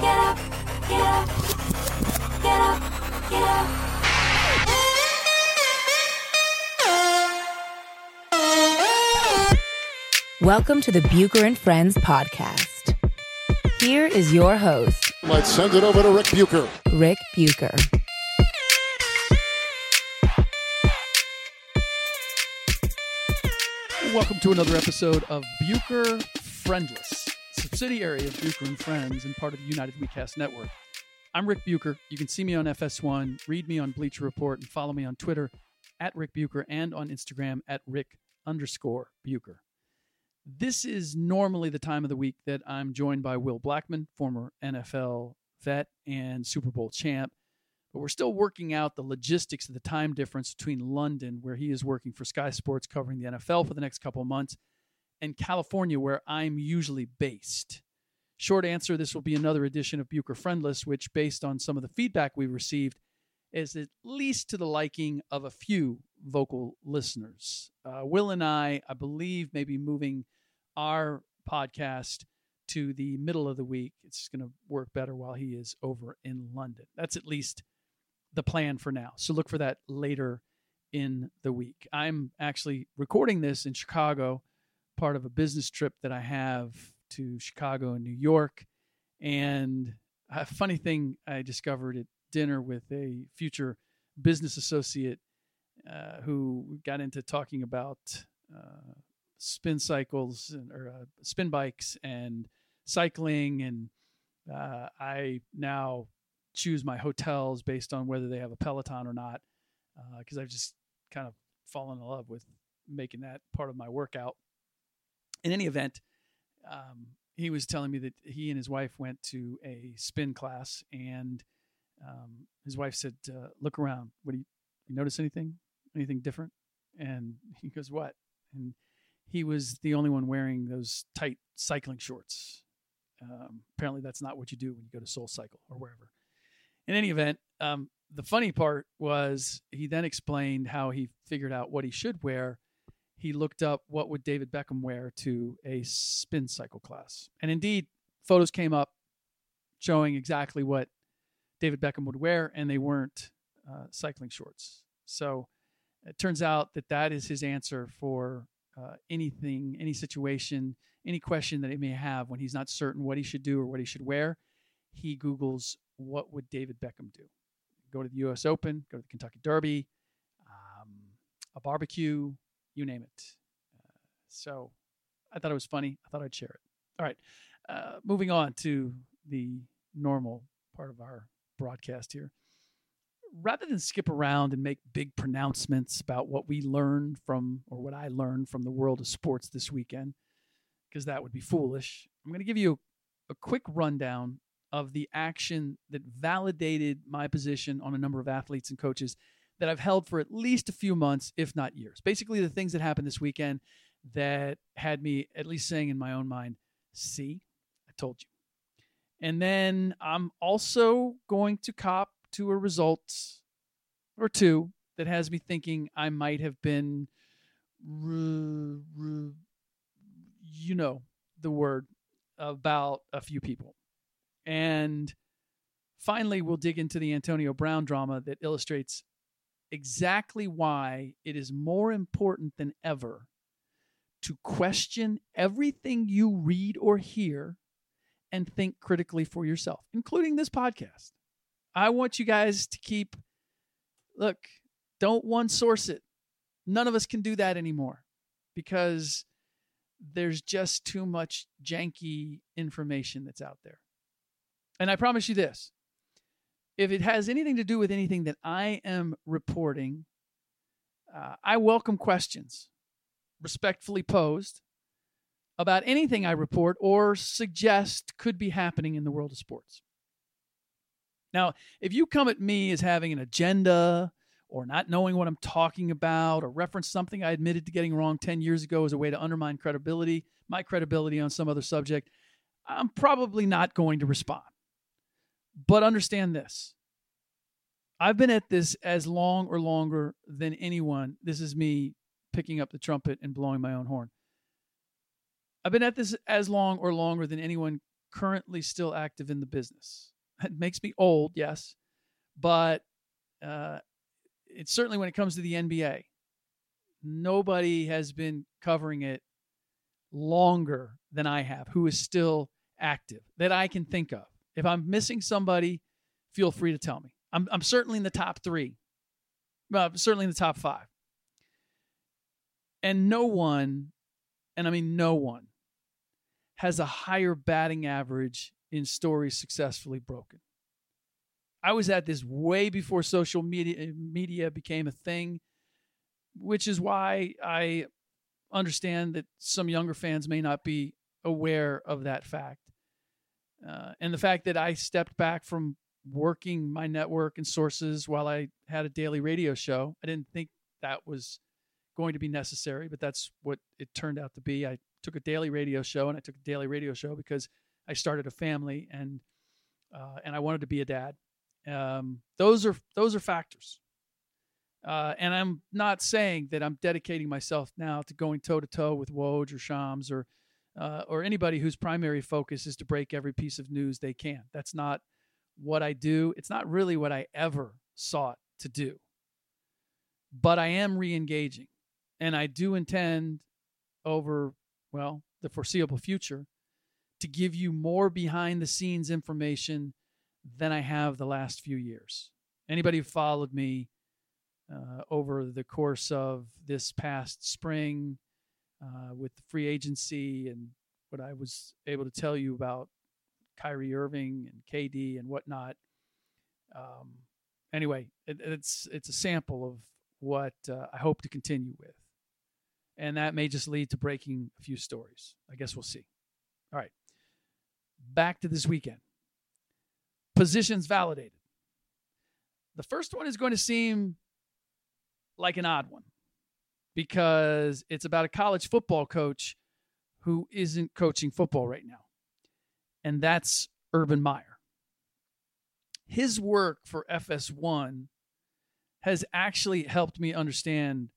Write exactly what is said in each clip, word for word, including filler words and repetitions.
Get up, get up, get up, get up. Welcome to the Bucher and Friends podcast. Here is your host. Let's send it over to Rick Bucher. Rick Bucher. Welcome to another episode of Bucher Friendless, a subsidiary of Bucher and Friends and part of the United WeCast Network. I'm Rick Bucher. You can see me on F S one, read me on Bleacher Report, and follow me on Twitter at Rick Bucher and on Instagram at Rick underscore Bucher. This is normally the time of the week that I'm joined by Will Blackman, former N F L vet and Super Bowl champ. But we're still working out the logistics of the time difference between London, where he is working for Sky Sports covering the N F L for the next couple of months, and California, where I'm usually based. Short answer, this will be another edition of Bucher Friendless, which, based on some of the feedback we received, is at least to the liking of a few vocal listeners. Uh, Will and I, I believe, may be moving our podcast to the middle of the week. It's going to work better while he is over in London. That's at least the plan for now. So look for that later in the week. I'm actually recording this in Chicago, part of a business trip that I have to Chicago and New York. And a funny thing I discovered at dinner with a future business associate uh, who got into talking about uh, spin cycles and or uh, spin bikes and cycling, and uh, I now choose my hotels based on whether they have a Peloton or not, because uh, I've just kind of fallen in love with making that part of my workout. In any event, um, he was telling me that he and his wife went to a spin class, and um, his wife said, uh, "Look around. What do you, you notice? Anything? Anything different?" And he goes, "What?" And he was the only one wearing those tight cycling shorts. Um, apparently that's not what you do when you go to Soul Cycle or wherever. In any event, um, the funny part was he then explained how he figured out what he should wear. He looked up what would David Beckham wear to a spin cycle class. And indeed, photos came up showing exactly what David Beckham would wear, and they weren't uh, cycling shorts. So it turns out that that is his answer for Uh, anything, any situation, any question that he may have when he's not certain what he should do or what he should wear. He Googles, what would David Beckham do? Go to the U S Open, go to the Kentucky Derby, um, a barbecue, you name it. Uh, so I thought it was funny. I thought I'd share it. All right. Uh, moving on to the normal part of our broadcast here. Rather than skip around and make big pronouncements about what we learned from, or what I learned from the world of sports this weekend, because that would be foolish, I'm going to give you a quick rundown of the action that validated my position on a number of athletes and coaches that I've held for at least a few months, if not years. Basically, the things that happened this weekend that had me at least saying in my own mind, see, I told you. And then I'm also going to cop to a result or two that has me thinking I might have been, r- r- you know, the word about a few people. And finally, we'll dig into the Antonio Brown drama that illustrates exactly why it is more important than ever to question everything you read or hear and think critically for yourself, including this podcast. I want you guys to keep, look, don't one source it. None of us can do that anymore because there's just too much janky information that's out there. And I promise you this, if it has anything to do with anything that I am reporting, uh, I welcome questions respectfully posed about anything I report or suggest could be happening in the world of sports. Now, if you come at me as having an agenda or not knowing what I'm talking about or reference something I admitted to getting wrong ten years ago as a way to undermine credibility, my credibility on some other subject, I'm probably not going to respond. But understand this. I've been at this as long or longer than anyone. This is me picking up the trumpet and blowing my own horn. I've been at this as long or longer than anyone currently still active in the business. It makes me old, yes, but uh, it's certainly when it comes to the N B A, nobody has been covering it longer than I have, who is still active, that I can think of. If I'm missing somebody, feel free to tell me. I'm, I'm certainly in the top three, well, certainly in the top five. And no one, and I mean no one, has a higher batting average in stories successfully broken. I was at this way before social media media became a thing, which is why I understand that some younger fans may not be aware of that fact. Uh, and the fact that I stepped back from working my network and sources while I had a daily radio show, I didn't think that was going to be necessary, but that's what it turned out to be. I took a daily radio show, and I took a daily radio show because I started a family, and uh, and I wanted to be a dad. Um, those are those are factors, uh, and I'm not saying that I'm dedicating myself now to going toe to toe with Woj or Shams or uh, or anybody whose primary focus is to break every piece of news they can. That's not what I do. It's not really what I ever sought to do. But I am re-engaging, and I do intend over well the foreseeable future to give you more behind-the-scenes information than I have the last few years. Anybody who followed me uh, over the course of this past spring uh, with the free agency and what I was able to tell you about Kyrie Irving and K D and whatnot. Um, anyway, it, it's it's a sample of what uh, I hope to continue with. And that may just lead to breaking a few stories. I guess we'll see. All right. Back to this weekend. Positions validated. The first one is going to seem like an odd one because it's about a college football coach who isn't coaching football right now. And that's Urban Meyer. His work for F S one has actually helped me understand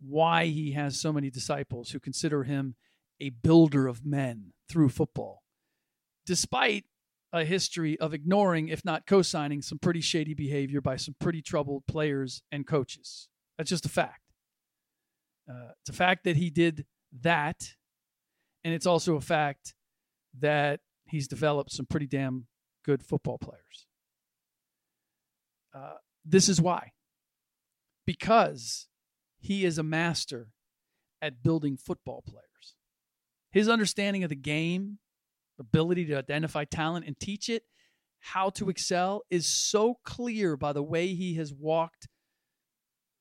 why he has so many disciples who consider him a builder of men through football, despite a history of ignoring, if not co-signing, some pretty shady behavior by some pretty troubled players and coaches. That's just a fact. Uh, it's a fact that he did that, and it's also a fact that he's developed some pretty damn good football players. Uh, this is why. Because he is a master at building football players. His understanding of the game, ability to identify talent and teach it, how to excel, is so clear by the way he has walked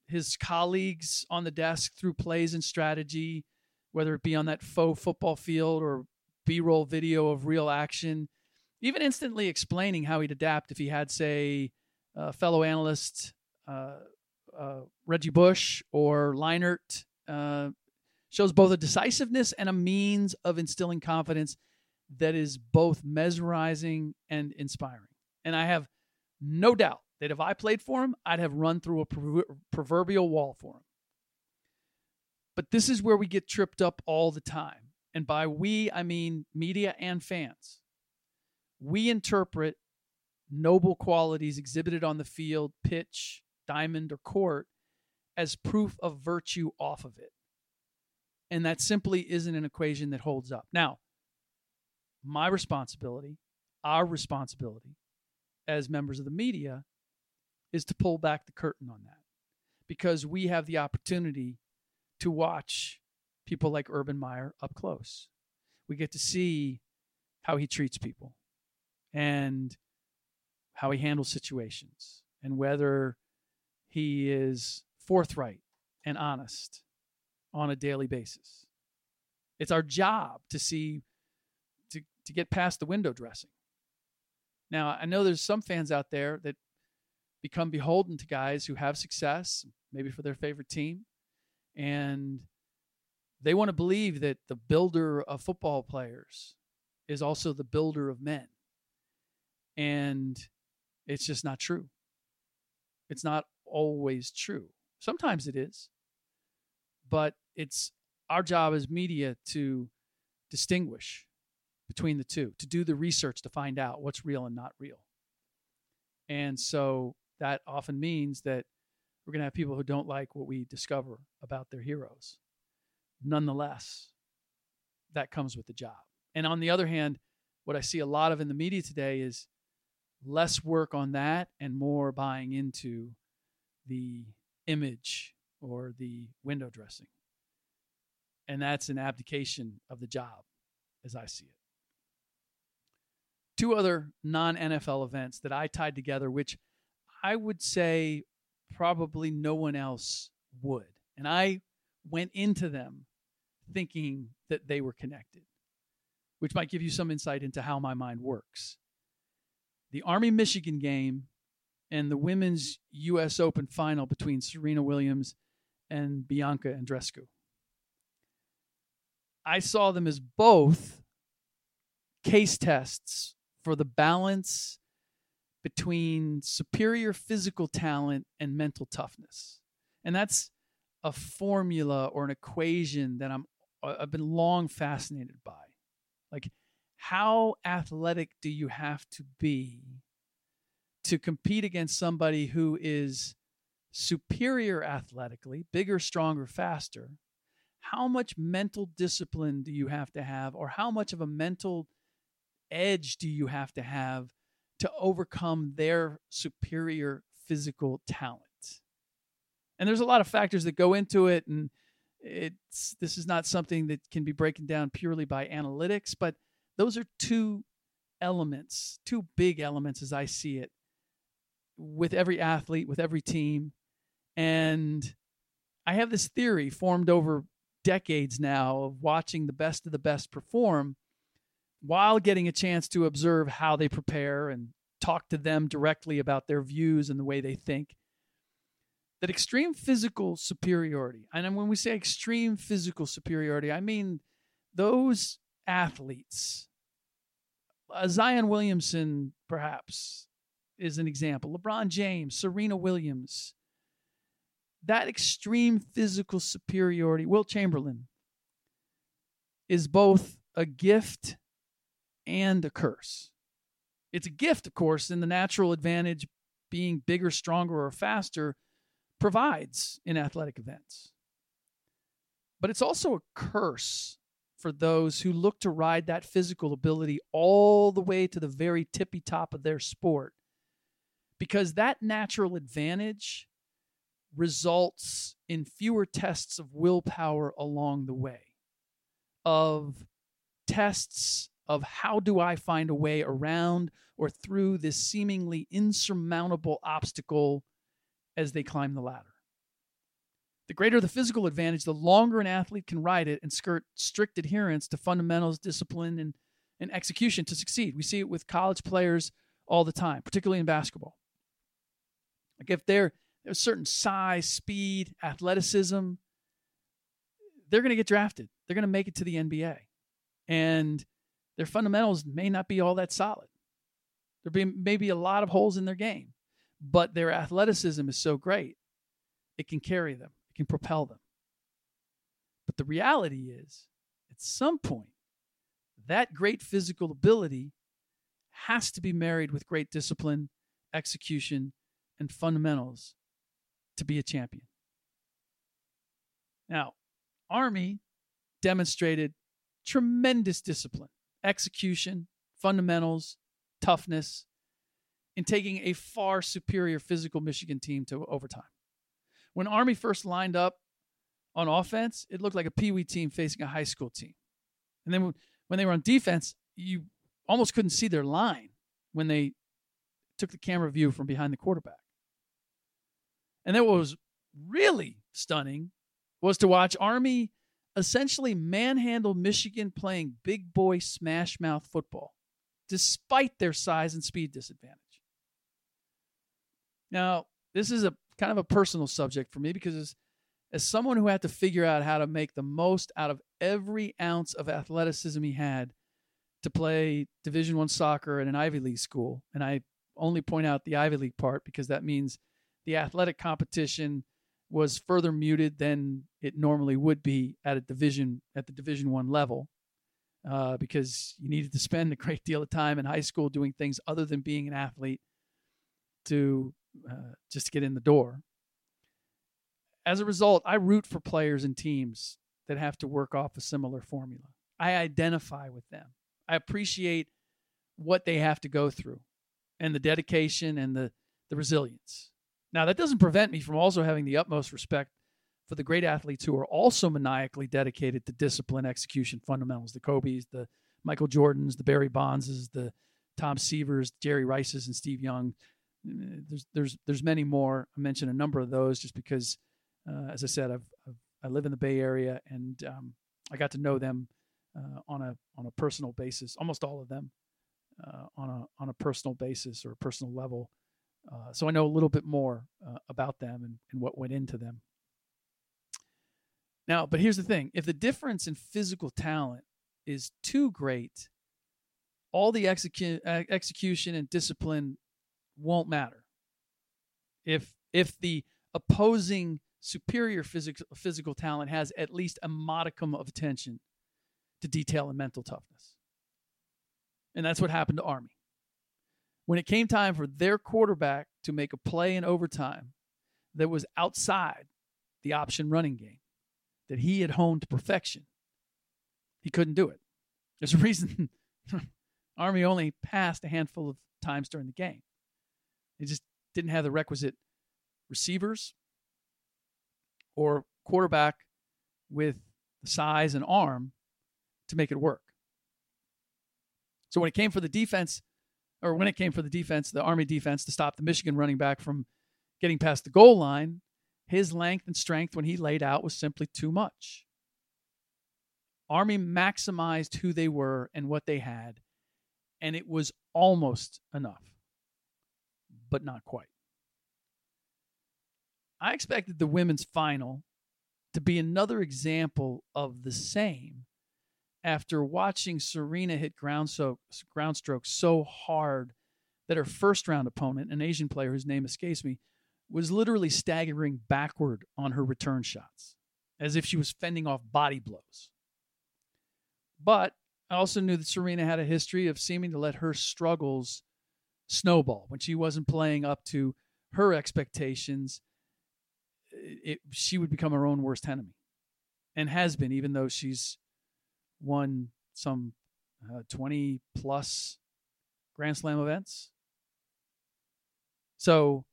his colleagues on the desk through plays and strategy, whether it be on that faux football field or B-roll video of real action, even instantly explaining how he'd adapt if he had, say, a fellow analyst, uh, uh, Reggie Bush or Leinert, uh, shows both a decisiveness and a means of instilling confidence that is both mesmerizing and inspiring. And I have no doubt that if I played for him, I'd have run through a proverbial wall for him. But this is where we get tripped up all the time. And by we, I mean media and fans. We interpret noble qualities exhibited on the field, pitch, diamond, or court as proof of virtue off of it. And that simply isn't an equation that holds up. Now, my responsibility, our responsibility as members of the media is to pull back the curtain on that because we have the opportunity to watch people like Urban Meyer up close. We get to see how he treats people and how he handles situations and whether he is forthright and honest on a daily basis. It's our job to see, to, to get past the window dressing. Now, I know there's some fans out there that become beholden to guys who have success, maybe for their favorite team, and they want to believe that the builder of football players is also the builder of men. And it's just not true. It's not always true. Sometimes it is, but it's our job as media to distinguish between the two, to do the research to find out what's real and not real. And so that often means that we're going to have people who don't like what we discover about their heroes. Nonetheless, that comes with the job. And on the other hand, what I see a lot of in the media today is less work on that and more buying into the image or the window dressing. And that's an abdication of the job, as I see it. Two other non-N F L events that I tied together, which I would say probably no one else would. And I went into them thinking that they were connected, which might give you some insight into how my mind works. The Army-Michigan game and the women's U S Open final between Serena Williams and Bianca Andreescu. I saw them as both case tests for the balance between superior physical talent and mental toughness. And that's a formula or an equation that I'm, I've been long fascinated by. Like, how athletic do you have to be to compete against somebody who is superior athletically, bigger, stronger, faster? How much mental discipline do you have to have, or how much of a mental edge do you have to have to overcome their superior physical talent? And there's a lot of factors that go into it, and it's this is not something that can be broken down purely by analytics, but those are two elements, two big elements as I see it, with every athlete, with every team. And I have this theory formed over decades now of watching the best of the best perform while getting a chance to observe how they prepare and talk to them directly about their views and the way they think, that extreme physical superiority, and when we say extreme physical superiority, I mean those athletes, uh, Zion Williamson perhaps is an example, LeBron James, Serena Williams, that extreme physical superiority, Wilt Chamberlain, is both a gift and a curse. It's a gift, of course, in the natural advantage being bigger, stronger, or faster provides in athletic events. But it's also a curse for those who look to ride that physical ability all the way to the very tippy top of their sport, because that natural advantage results in fewer tests of willpower along the way, of tests of how do I find a way around or through this seemingly insurmountable obstacle as they climb the ladder. The greater the physical advantage, the longer an athlete can ride it and skirt strict adherence to fundamentals, discipline, and, and execution to succeed. We see it with college players all the time, particularly in basketball. Like if they're a certain size, speed, athleticism, they're going to get drafted. They're going to make it to the N B A. And their fundamentals may not be all that solid. There may be a lot of holes in their game, but their athleticism is so great, it can carry them. It can propel them. But the reality is, at some point, that great physical ability has to be married with great discipline, execution, and fundamentals to be a champion. Now, Army demonstrated tremendous discipline, execution, fundamentals, toughness, in taking a far superior physical Michigan team to overtime. When Army first lined up on offense, it looked like a peewee team facing a high school team. And then when they were on defense, you almost couldn't see their line when they took the camera view from behind the quarterback. And then what was really stunning was to watch Army essentially manhandle Michigan playing big boy smash mouth football, despite their size and speed disadvantage. Now, this is a kind of a personal subject for me because as, as someone who had to figure out how to make the most out of every ounce of athleticism he had to play Division One soccer at an Ivy League school, and I only point out the Ivy League part because that means the athletic competition was further muted than it normally would be at a division at the Division One level, uh, because you needed to spend a great deal of time in high school doing things other than being an athlete to uh, just get in the door. As a result, I root for players and teams that have to work off a similar formula. I identify with them. I appreciate what they have to go through and the dedication and the, the resilience. Now, that doesn't prevent me from also having the utmost respect for the great athletes who are also maniacally dedicated to discipline, execution, fundamentals, the Kobe's, the Michael Jordans, the Barry Bonds's, the Tom Seavers, Jerry Rice's, and Steve Young. There's there's there's many more. I mentioned a number of those just because, uh, as I said, I've, I've, I live in the Bay Area, and um, I got to know them uh, on a on a personal basis, almost all of them uh, on a on a personal basis or a personal level. Uh, so I know a little bit more uh, about them and, and what went into them. Now, but here's the thing. If the difference in physical talent is too great, all the execu- execution and discipline won't matter. If if the opposing superior physical, physical talent has at least a modicum of attention to detail and mental toughness. And that's what happened to Army. When it came time for their quarterback to make a play in overtime that was outside the option running game that he had honed to perfection, he couldn't do it. There's a reason Army only passed a handful of times during the game. They just didn't have the requisite receivers or quarterback with the size and arm to make it work. So when it came for the defense, or when it came for the defense, the Army defense, to stop the Michigan running back from getting past the goal line, his length and strength when he laid out was simply too much. Army maximized who they were and what they had, and it was almost enough, but not quite. I expected the women's final to be another example of the same, after watching Serena hit ground, so, ground stroke so hard that her first-round opponent, an Asian player whose name escapes me, was literally staggering backward on her return shots, as if she was fending off body blows. But I also knew that Serena had a history of seeming to let her struggles snowball. When she wasn't playing up to her expectations, it, she would become her own worst enemy, and has been, even though she's won some uh, twenty plus Grand Slam events. So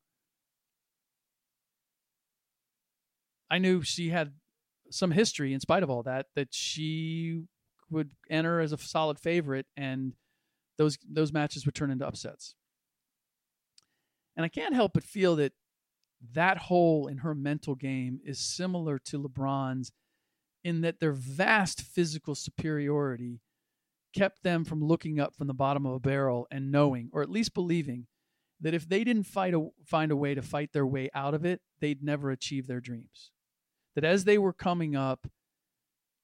I knew she had some history in spite of all that, that she would enter as a solid favorite and those, those matches would turn into upsets. And I can't help but feel that that hole in her mental game is similar to LeBron's, in that their vast physical superiority kept them from looking up from the bottom of a barrel and knowing, or at least believing, that if they didn't fight a, find a way to fight their way out of it, they'd never achieve their dreams. That as they were coming up,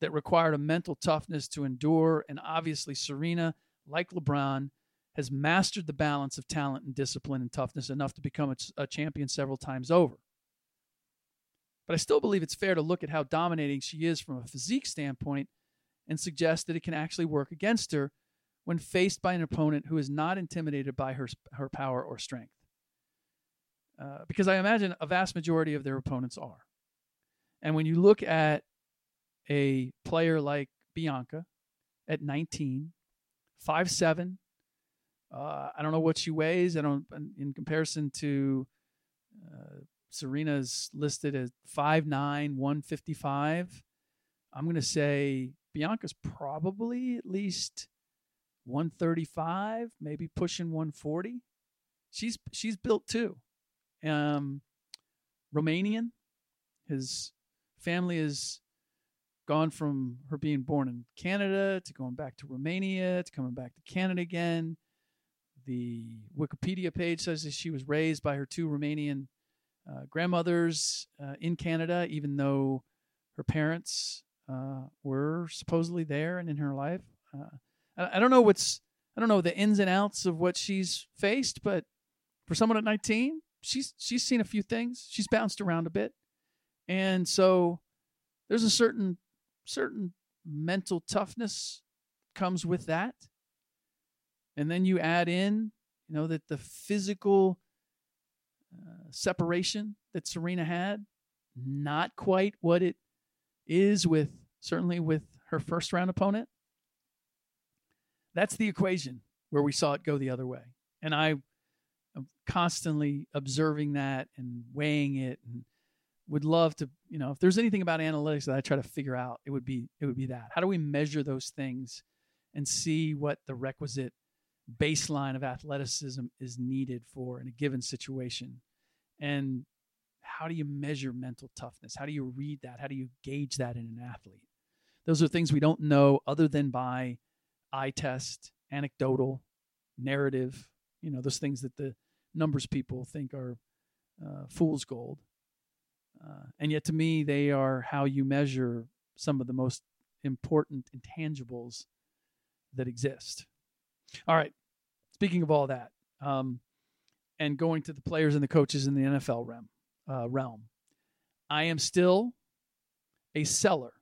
that required a mental toughness to endure. And obviously Serena, like LeBron, has mastered the balance of talent and discipline and toughness enough to become a, a champion several times over. But I still believe it's fair to look at how dominating she is from a physique standpoint and suggest that it can actually work against her when faced by an opponent who is not intimidated by her her power or strength. Uh, because I imagine a vast majority of their opponents are. And when you look at a player like Bianca at nineteen, five seven, uh, I don't know what she weighs. I don't, in comparison to... Uh, Serena's listed as five nine, one fifty-five. I'm going to say Bianca's probably at least one thirty-five, maybe pushing one forty. She's she's built too. Um, Romanian. His family has gone from her being born in Canada to going back to Romania to coming back to Canada again. The Wikipedia page says that she was raised by her two Romanian Uh, grandmothers uh, in Canada, even though her parents uh, were supposedly there and in her life. Uh, I, I don't know what's, I don't know the ins and outs of what she's faced, but for someone at nineteen, she's she's seen a few things. She's bounced around a bit, and so there's a certain certain mental toughness comes with that, and then you add in, you know, that the physical Uh, separation that Serena had, not quite what it is with, certainly with her first round opponent. That's the equation where we saw it go the other way. And I am constantly observing that and weighing it, and would love to, you know, if there's anything about analytics that I try to figure out, it would be, it would be that. How do we measure those things and see what the requisite baseline of athleticism is needed for in a given situation? And how do you measure mental toughness? How do you read that? How do you gauge that in an athlete? Those are things we don't know other than by eye test, anecdotal, narrative, you know, those things that the numbers people think are uh, fool's gold. Uh, and yet to me, they are how you measure some of the most important intangibles that exist. All right. Speaking of all that, um, and going to the players and the coaches in the N F L realm, uh, realm, I am still a seller,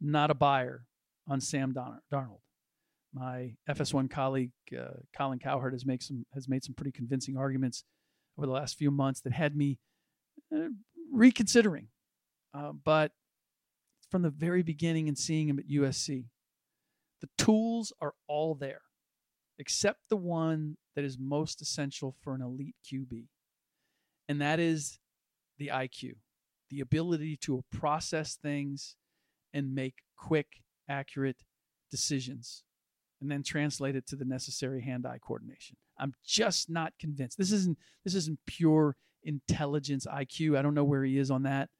not a buyer, on Sam Darnold. My F S one colleague, uh, Colin Cowherd, has made some has made some pretty convincing arguments over the last few months that had me uh, reconsidering. Uh, but from the very beginning and seeing him at U S C, the tools are all there, except the one that is most essential for an elite Q B. And that is the I Q, the ability to process things and make quick, accurate decisions, and then translate it to the necessary hand-eye coordination. I'm just not convinced. This isn't, this isn't pure intelligence I Q. I don't know where he is on that.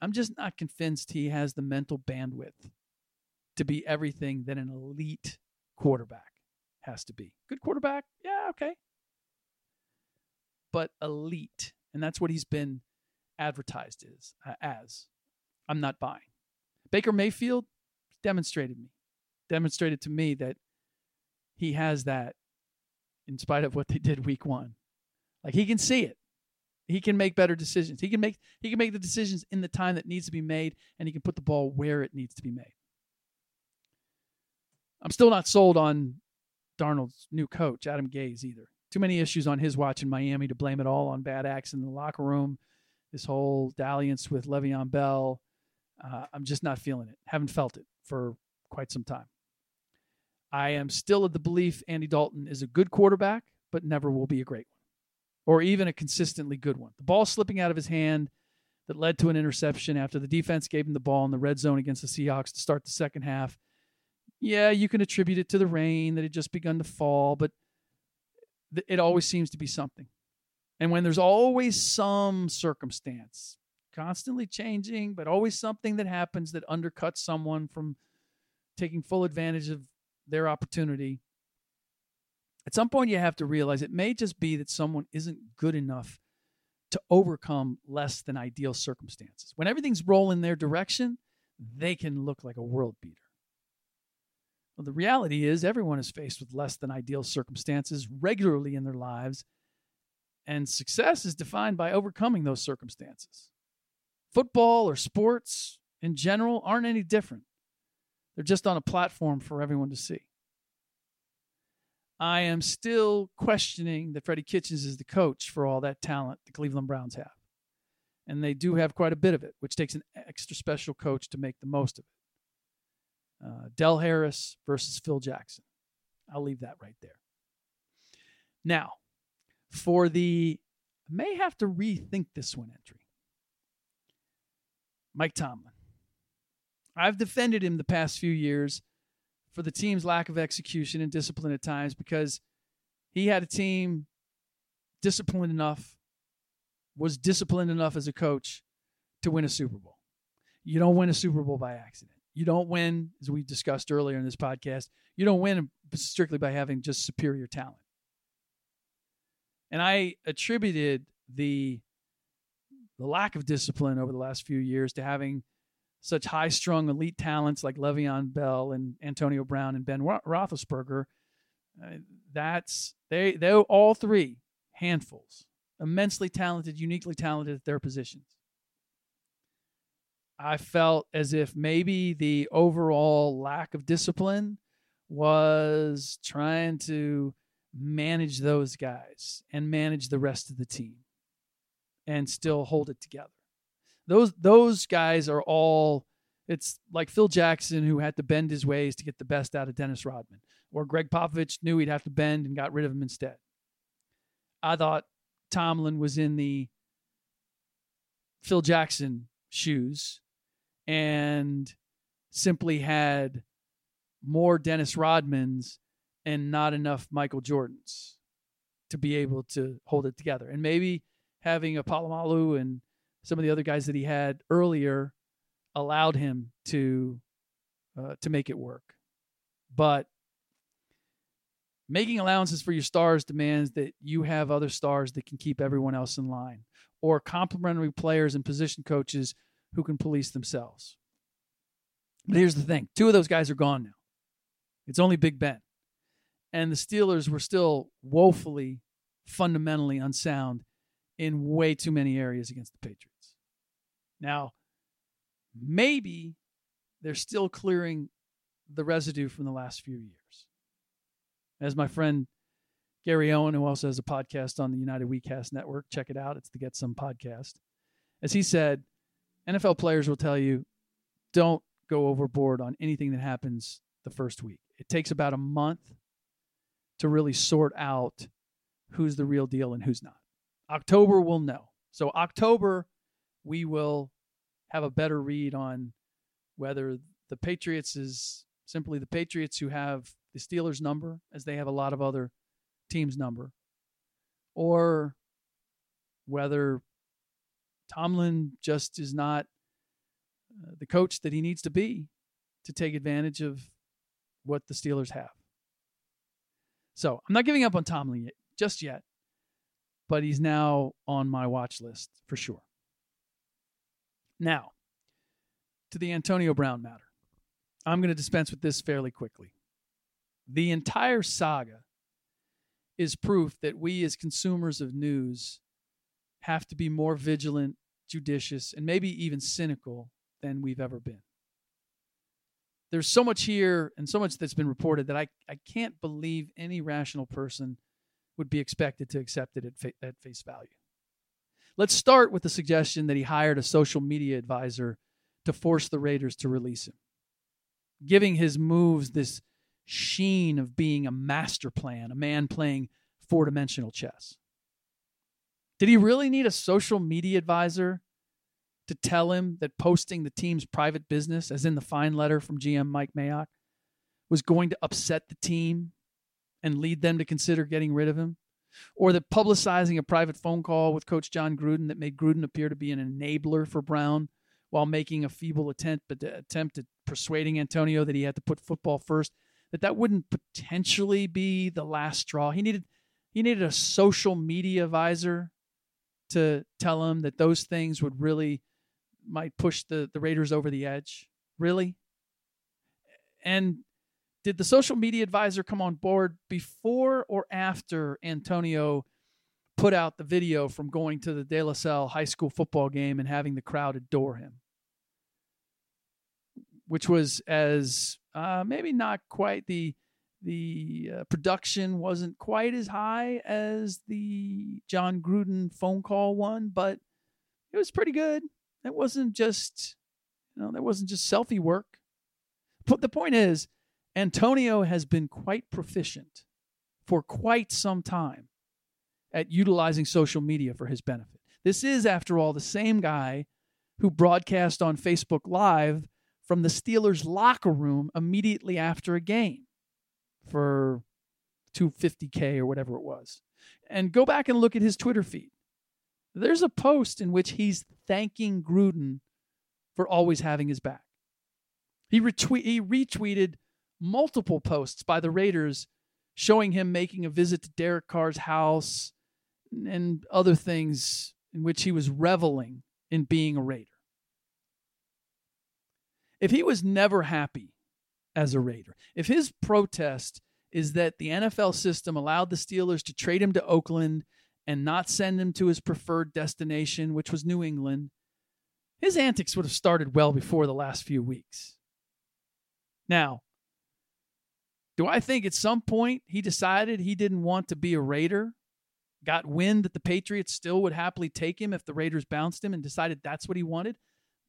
I'm just not convinced he has the mental bandwidth to be everything that an elite quarterback has to be. Good quarterback? Yeah, okay. But elite, and that's what he's been advertised as. Uh, as. I'm not buying. Baker Mayfield demonstrated me, demonstrated to me that he has that in spite of what they did week one. Like, he can see it. He can make better decisions. He can make, he can make the decisions in the time that needs to be made, and he can put the ball where it needs to be made. I'm still not sold on Darnold's new coach, Adam Gase, either. Too many issues on his watch in Miami to blame it all on bad acts in the locker room. This whole dalliance with Le'Veon Bell. Uh, I'm just not feeling it. Haven't felt it for quite some time. I am still of the belief Andy Dalton is a good quarterback, but never will be a great one, or even a consistently good one. The ball slipping out of his hand that led to an interception after the defense gave him the ball in the red zone against the Seahawks to start the second half. Yeah, you can attribute it to the rain that had just begun to fall, but th- it always seems to be something. And when there's always some circumstance, constantly changing, but always something that happens that undercuts someone from taking full advantage of their opportunity, at some point you have to realize it may just be that someone isn't good enough to overcome less than ideal circumstances. When everything's rolling their direction, they can look like a world beater. Well, the reality is everyone is faced with less than ideal circumstances regularly in their lives, and success is defined by overcoming those circumstances. Football or sports in general aren't any different. They're just on a platform for everyone to see. I am still questioning that Freddie Kitchens is the coach for all that talent the Cleveland Browns have. And they do have quite a bit of it, which takes an extra special coach to make the most of it. Uh, Del Harris versus Phil Jackson. I'll leave that right there. Now, for the I may have to rethink this one entry. Mike Tomlin. I've defended him the past few years for the team's lack of execution and discipline at times because he had a team disciplined enough, was disciplined enough as a coach to win a Super Bowl. You don't win a Super Bowl by accident. You don't win, as we discussed earlier in this podcast, you don't win strictly by having just superior talent. And I attributed the the lack of discipline over the last few years to having such high-strung elite talents like Le'Veon Bell and Antonio Brown and Ben Roethlisberger. Uh, that's they. They all three handfuls, immensely talented, uniquely talented at their positions. I felt as if maybe the overall lack of discipline was trying to manage those guys and manage the rest of the team and still hold it together. Those those guys are all, it's like Phil Jackson, who had to bend his ways to get the best out of Dennis Rodman, or Greg Popovich knew he'd have to bend and got rid of him instead. I thought Tomlin was in the Phil Jackson shoes and simply had more Dennis Rodmans and not enough Michael Jordans to be able to hold it together. And maybe having a Polamalu and some of the other guys that he had earlier allowed him to uh, to make it work. But making allowances for your stars demands that you have other stars that can keep everyone else in line, or complementary players and position coaches who can police themselves. But here's the thing. Two of those guys are gone now. It's only Big Ben. And the Steelers were still woefully, fundamentally unsound in way too many areas against the Patriots. Now, maybe they're still clearing the residue from the last few years. As my friend Gary Owen, who also has a podcast on the United WeCast Network, check it out. It's the Get Some podcast. As he said, N F L players will tell you, don't go overboard on anything that happens the first week. It takes about a month to really sort out who's the real deal and who's not. October we'll know. So October, we will have a better read on whether the Patriots is simply the Patriots who have the Steelers' number, as they have a lot of other teams' number, or whether Tomlin just is not the coach that he needs to be to take advantage of what the Steelers have. So I'm not giving up on Tomlin yet, just yet. But he's now on my watch list for sure. Now, to the Antonio Brown matter. I'm going to dispense with this fairly quickly. The entire saga is proof that we as consumers of news have to be more vigilant, judicious, and maybe even cynical than we've ever been. there's so much here and so much that's been reported that I, I can't believe any rational person would be expected to accept it at, fa- at face value. Let's start with the suggestion that he hired a social media advisor to force the Raiders to release him, giving his moves this sheen of being a master plan, a man playing four-dimensional chess. Did he really need a social media advisor to tell him that posting the team's private business, as in the fine letter from G M Mike Mayock, was going to upset the team and lead them to consider getting rid of him? Or that publicizing a private phone call with Coach John Gruden that made Gruden appear to be an enabler for Brown while making a feeble attempt attempt at persuading Antonio that he had to put football first, that that wouldn't potentially be the last straw. He needed he needed a social media advisor to tell him that those things would really might push the, the Raiders over the edge. Really? And did the social media advisor come on board before or after Antonio put out the video from going to the De La Salle high school football game and having the crowd adore him? Which was as uh, maybe not quite the, the uh, production wasn't quite as high as the John Gruden phone call one, but it was pretty good. That wasn't just, you know, that wasn't just selfie work. But the point is, Antonio has been quite proficient for quite some time at utilizing social media for his benefit. This is, after all, the same guy who broadcast on Facebook Live from the Steelers locker room immediately after a game for two hundred fifty thousand or whatever it was. And go back and look at his Twitter feed. There's a post in which he's thanking Gruden for always having his back. He, retweet, he retweeted multiple posts by the Raiders showing him making a visit to Derek Carr's house and other things in which he was reveling in being a Raider. If he was never happy as a Raider, if his protest is that the N F L system allowed the Steelers to trade him to Oakland and not send him to his preferred destination, which was New England, his antics would have started well before the last few weeks. Now, do I think at some point he decided he didn't want to be a Raider, got wind that the Patriots still would happily take him if the Raiders bounced him and decided that's what he wanted?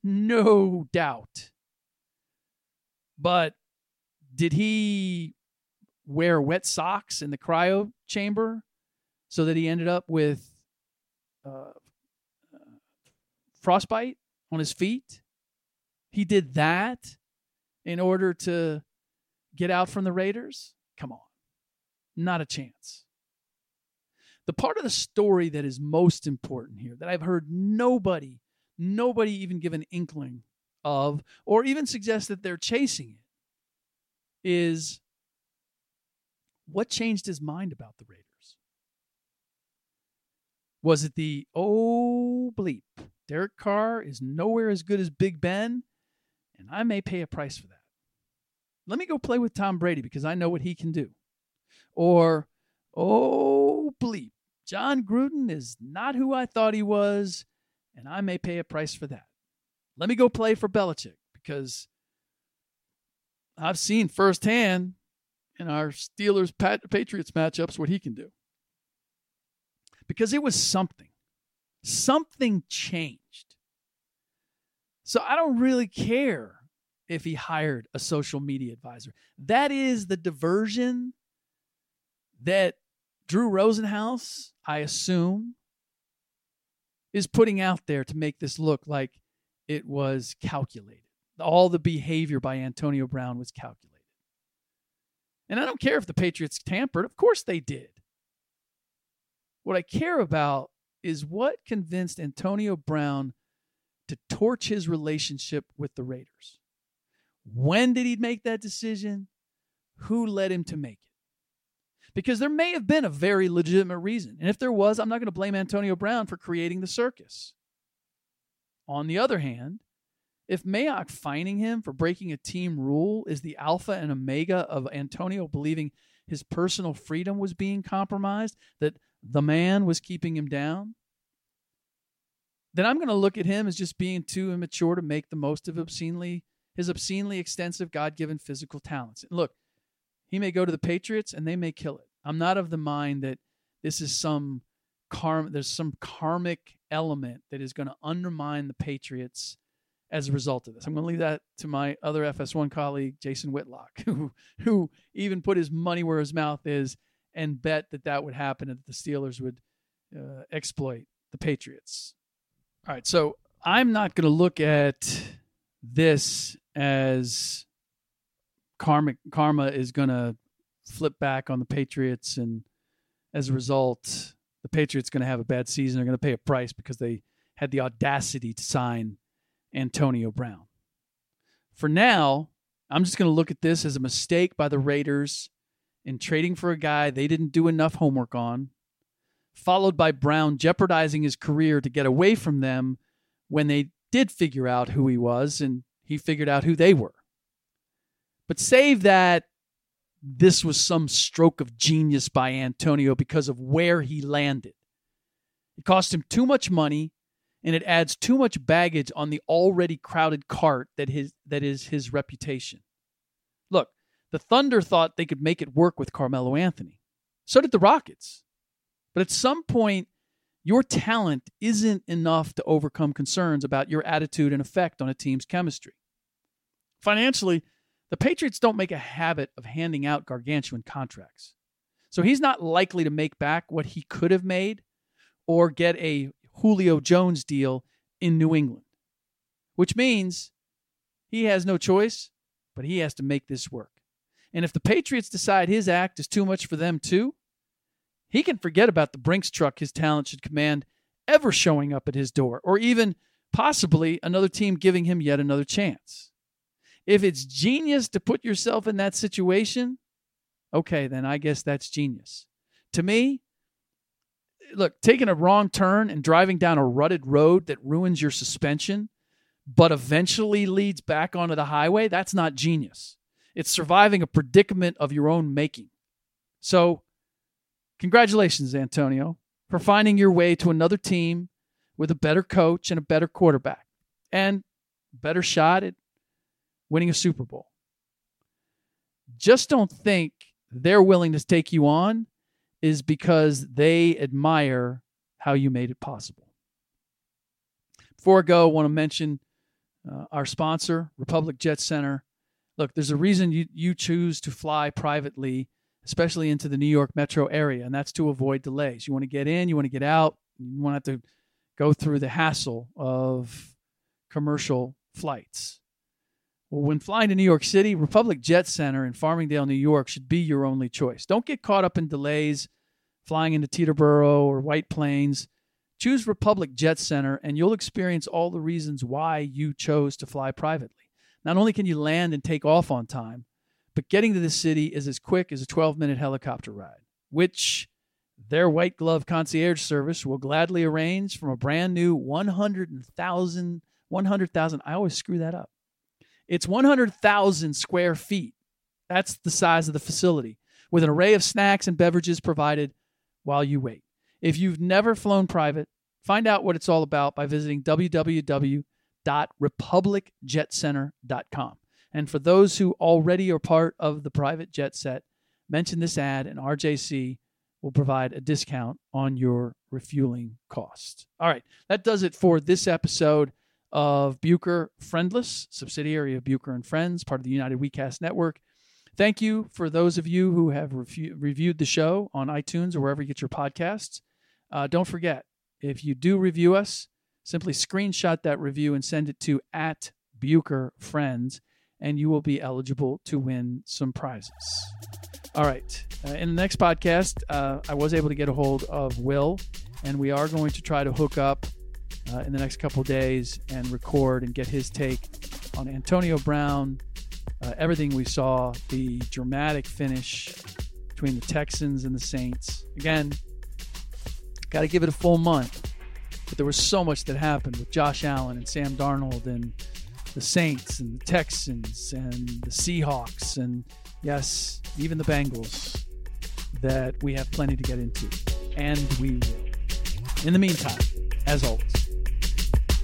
No doubt. But did he wear wet socks in the cryo chamber so that he ended up with uh, frostbite on his feet? He did that in order to get out from the Raiders? Come on. Not a chance. The part of the story that is most important here that I've heard nobody, nobody even give an inkling of or even suggest that they're chasing it is what changed his mind about the Raiders? Was it the, oh, bleep, Derek Carr is nowhere as good as Big Ben, and I may pay a price for that. Let me go play with Tom Brady because I know what he can do. Or, oh, bleep, John Gruden is not who I thought he was, and I may pay a price for that. Let me go play for Belichick because I've seen firsthand in our Steelers Patriots matchups what he can do. Because it was something. Something changed. So I don't really care if he hired a social media advisor. That is the diversion that Drew Rosenhaus, I assume, is putting out there to make this look like it was calculated. All the behavior by Antonio Brown was calculated. And I don't care if the Patriots tampered. Of course they did. What I care about is what convinced Antonio Brown to torch his relationship with the Raiders. When did he make that decision? Who led him to make it? Because there may have been a very legitimate reason. And if there was, I'm not going to blame Antonio Brown for creating the circus. On the other hand, if Mayock fining him for breaking a team rule is the alpha and omega of Antonio believing his personal freedom was being compromised, that the man was keeping him down, then I'm going to look at him as just being too immature to make the most of obscenely his obscenely extensive God-given physical talents. And look, he may go to the Patriots and they may kill it. I'm not of the mind that this is some karm. There's some karmic element that is going to undermine the Patriots as a result of this. I'm going to leave that to my other F S one colleague, Jason Whitlock, who, who even put his money where his mouth is and bet that that would happen and that the Steelers would uh, exploit the Patriots. All right, so I'm not going to look at this as karma, karma is going to flip back on the Patriots, and as a result, the Patriots are going to have a bad season. They're going to pay a price because they had the audacity to sign Antonio Brown. For now, I'm just going to look at this as a mistake by the Raiders in trading for a guy they didn't do enough homework on, followed by Brown jeopardizing his career to get away from them when they did figure out who he was and he figured out who they were. But save that this was some stroke of genius by Antonio because of where he landed. It cost him too much money, and it adds too much baggage on the already crowded cart that his that is his reputation. Look, the Thunder thought they could make it work with Carmelo Anthony. So did the Rockets. But at some point, your talent isn't enough to overcome concerns about your attitude and effect on a team's chemistry. Financially, the Patriots don't make a habit of handing out gargantuan contracts. So he's not likely to make back what he could have made or get a Julio Jones deal in New England, which means he has no choice, but he has to make this work. And if the Patriots decide his act is too much for them too, he can forget about the Brinks truck his talent should command ever showing up at his door, or even possibly another team giving him yet another chance. If it's genius to put yourself in that situation, okay, then I guess that's genius. To me, look, taking a wrong turn and driving down a rutted road that ruins your suspension, but eventually leads back onto the highway, that's not genius. It's surviving a predicament of your own making. So, congratulations, Antonio, for finding your way to another team with a better coach and a better quarterback and better shot at winning a Super Bowl. Just don't think they're willing to take you on is because they admire how you made it possible. Before I go, I want to mention uh, our sponsor, Republic Jet Center. Look, there's a reason you, you choose to fly privately, especially into the New York metro area, and that's to avoid delays. You want to get in, you want to get out, you want to have to go through the hassle of commercial flights. Well, when flying to New York City, Republic Jet Center in Farmingdale, New York should be your only choice. Don't get caught up in delays flying into Teterboro or White Plains. Choose Republic Jet Center and you'll experience all the reasons why you chose to fly privately. Not only can you land and take off on time, but getting to the city is as quick as a twelve-minute helicopter ride, which their white glove concierge service will gladly arrange from a brand new one hundred thousand, one hundred thousand, I always screw that up. It's one hundred thousand square feet. That's the size of the facility, with an array of snacks and beverages provided while you wait. If you've never flown private, find out what it's all about by visiting w w w dot republic jet center dot com. And for those who already are part of the private jet set, mention this ad and R J C will provide a discount on your refueling costs. All right, that does it for this episode of Bucher Friendless, subsidiary of Bucher and Friends, part of the United WeCast Network. Thank you for those of you who have refu- reviewed the show on iTunes or wherever you get your podcasts. Uh, don't forget, if you do review us, simply screenshot that review and send it to at Bucher Friends, and you will be eligible to win some prizes. All right. Uh, in the next podcast, uh, I was able to get a hold of Will, and we are going to try to hook up Uh, in the next couple of days and record and get his take on Antonio Brown, uh, everything we saw, the dramatic finish between the Texans and the Saints. Again, got to give it a full month, but there was so much that happened with Josh Allen and Sam Darnold and the Saints and the Texans and the Seahawks and, yes, even the Bengals, that we have plenty to get into, and we will. In the meantime, as always,